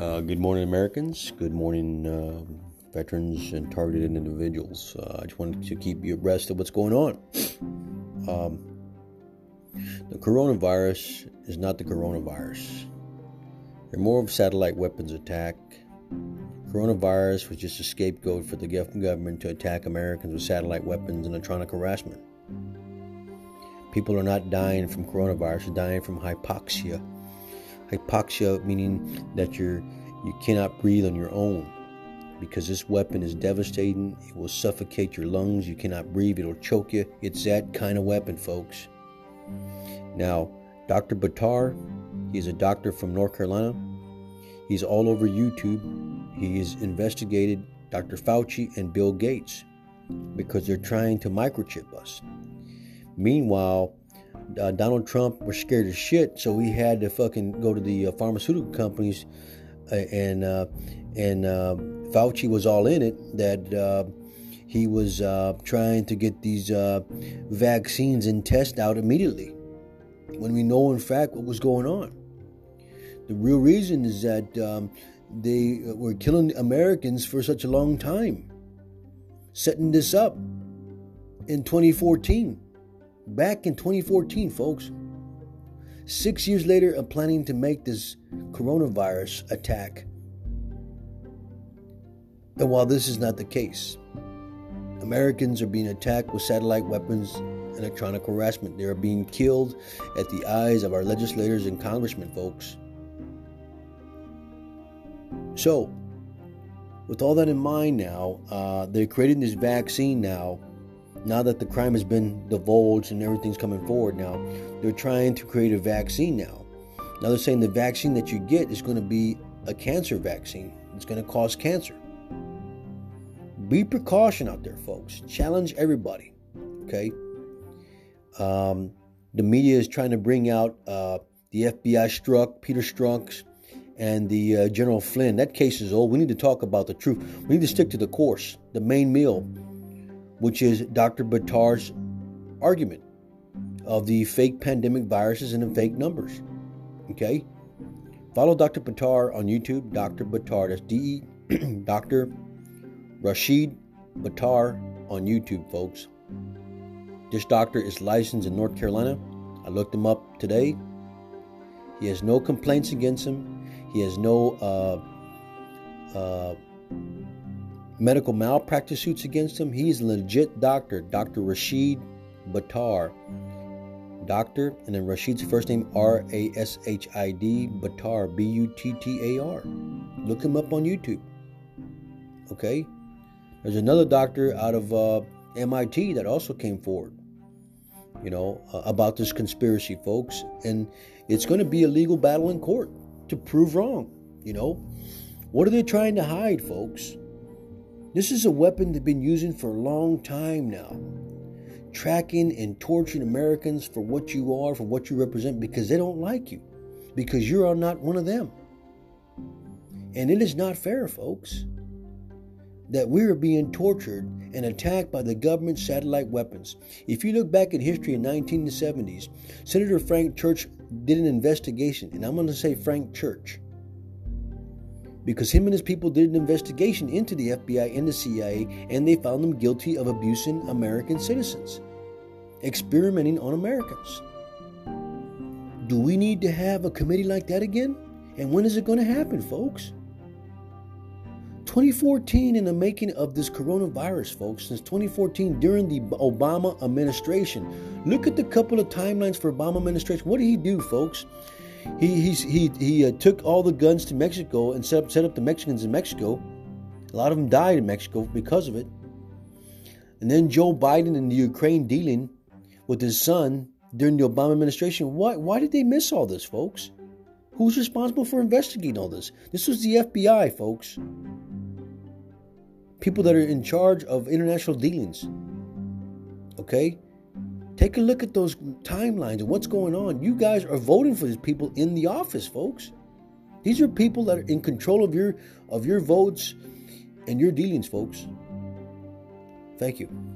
Good morning, Americans. Good morning, veterans and targeted individuals. I just wanted to keep you abreast of what's going on. The coronavirus is not the coronavirus. They're more of satellite weapons attack. Coronavirus was just a scapegoat for the government to attack Americans with satellite weapons and electronic harassment. People are not dying from coronavirus, they're dying from hypoxia. Hypoxia meaning that you cannot breathe on your own because this weapon is devastating. It will suffocate your lungs. You cannot breathe. It'll choke you. It's that kind of weapon, folks. Now, Dr. Buttar, he's a doctor from North Carolina. He's all over YouTube. He has investigated Dr. Fauci and Bill Gates because they're trying to microchip us. Meanwhile, Donald Trump was scared as shit, so he had to fucking go to the pharmaceutical companies, and Fauci was all in it that he was trying to get these vaccines and tests out immediately, when we know in fact what was going on. The real reason is that they were killing Americans for such a long time, setting this up in 2014. Back in 2014, folks, 6 years later of planning to make this coronavirus attack. And while this is not the case, Americans are being attacked with satellite weapons and electronic harassment. They are being killed at the eyes of our legislators and congressmen, folks. So, with all that in mind now, they're creating this vaccine now. Now that the crime has been divulged and everything's coming forward now, they're trying to create a vaccine now. Now they're saying the vaccine that you get is going to be a cancer vaccine. It's going to cause cancer. Be precaution out there, folks. Challenge everybody, okay? The media is trying to bring out the FBI Strunk, Peter Strunk, and the General Flynn. That case is old. We need to talk about the truth. We need to stick to the course, the main meal, which is Dr. Buttar's argument of the fake pandemic viruses and the fake numbers, okay? Follow Dr. Buttar on YouTube, Dr. Buttar, that's D-E, Dr. Rashid Buttar on YouTube, folks. This doctor is licensed in North Carolina. I looked him up today. He has no complaints against him. He has no medical malpractice suits against him. He's a legit doctor, Dr. Rashid Buttar. Doctor, and then Rashid's first name, R-A-S-H-I-D, Buttar, B-U-T-T-A-R. Look him up on YouTube. Okay? There's another doctor out of MIT that also came forward, you know, about this conspiracy, folks. And it's going to be a legal battle in court to prove wrong, you know. What are they trying to hide, folks? This is a weapon they've been using for a long time now. Tracking and torturing Americans for what you are, for what you represent, because they don't like you. Because you are not one of them. And it is not fair, folks, that we are being tortured and attacked by the government's satellite weapons. If you look back in history in the 1970s, Senator Frank Church did an investigation, and I'm going to say Frank Church, because him and his people did an investigation into the FBI and the CIA, and they found them guilty of abusing American citizens, experimenting on Americans. Do we need to have a committee like that again? And when is it going to happen, folks? 2014 in the making of this coronavirus, folks, since 2014 during the Obama administration. Look at the couple of timelines for Obama administration. What did he do, folks? He took all the guns to Mexico and set up the Mexicans in Mexico. A lot of them died in Mexico because of it. And then Joe Biden in the Ukraine dealing with his son during the Obama administration. Why did they miss all this, folks? Who's responsible for investigating all this? This was the FBI, folks. People that are in charge of international dealings. Okay? Take a look at those timelines and what's going on. You guys are voting for these people in the office, folks. These are people that are in control of your votes and your dealings, folks. Thank you.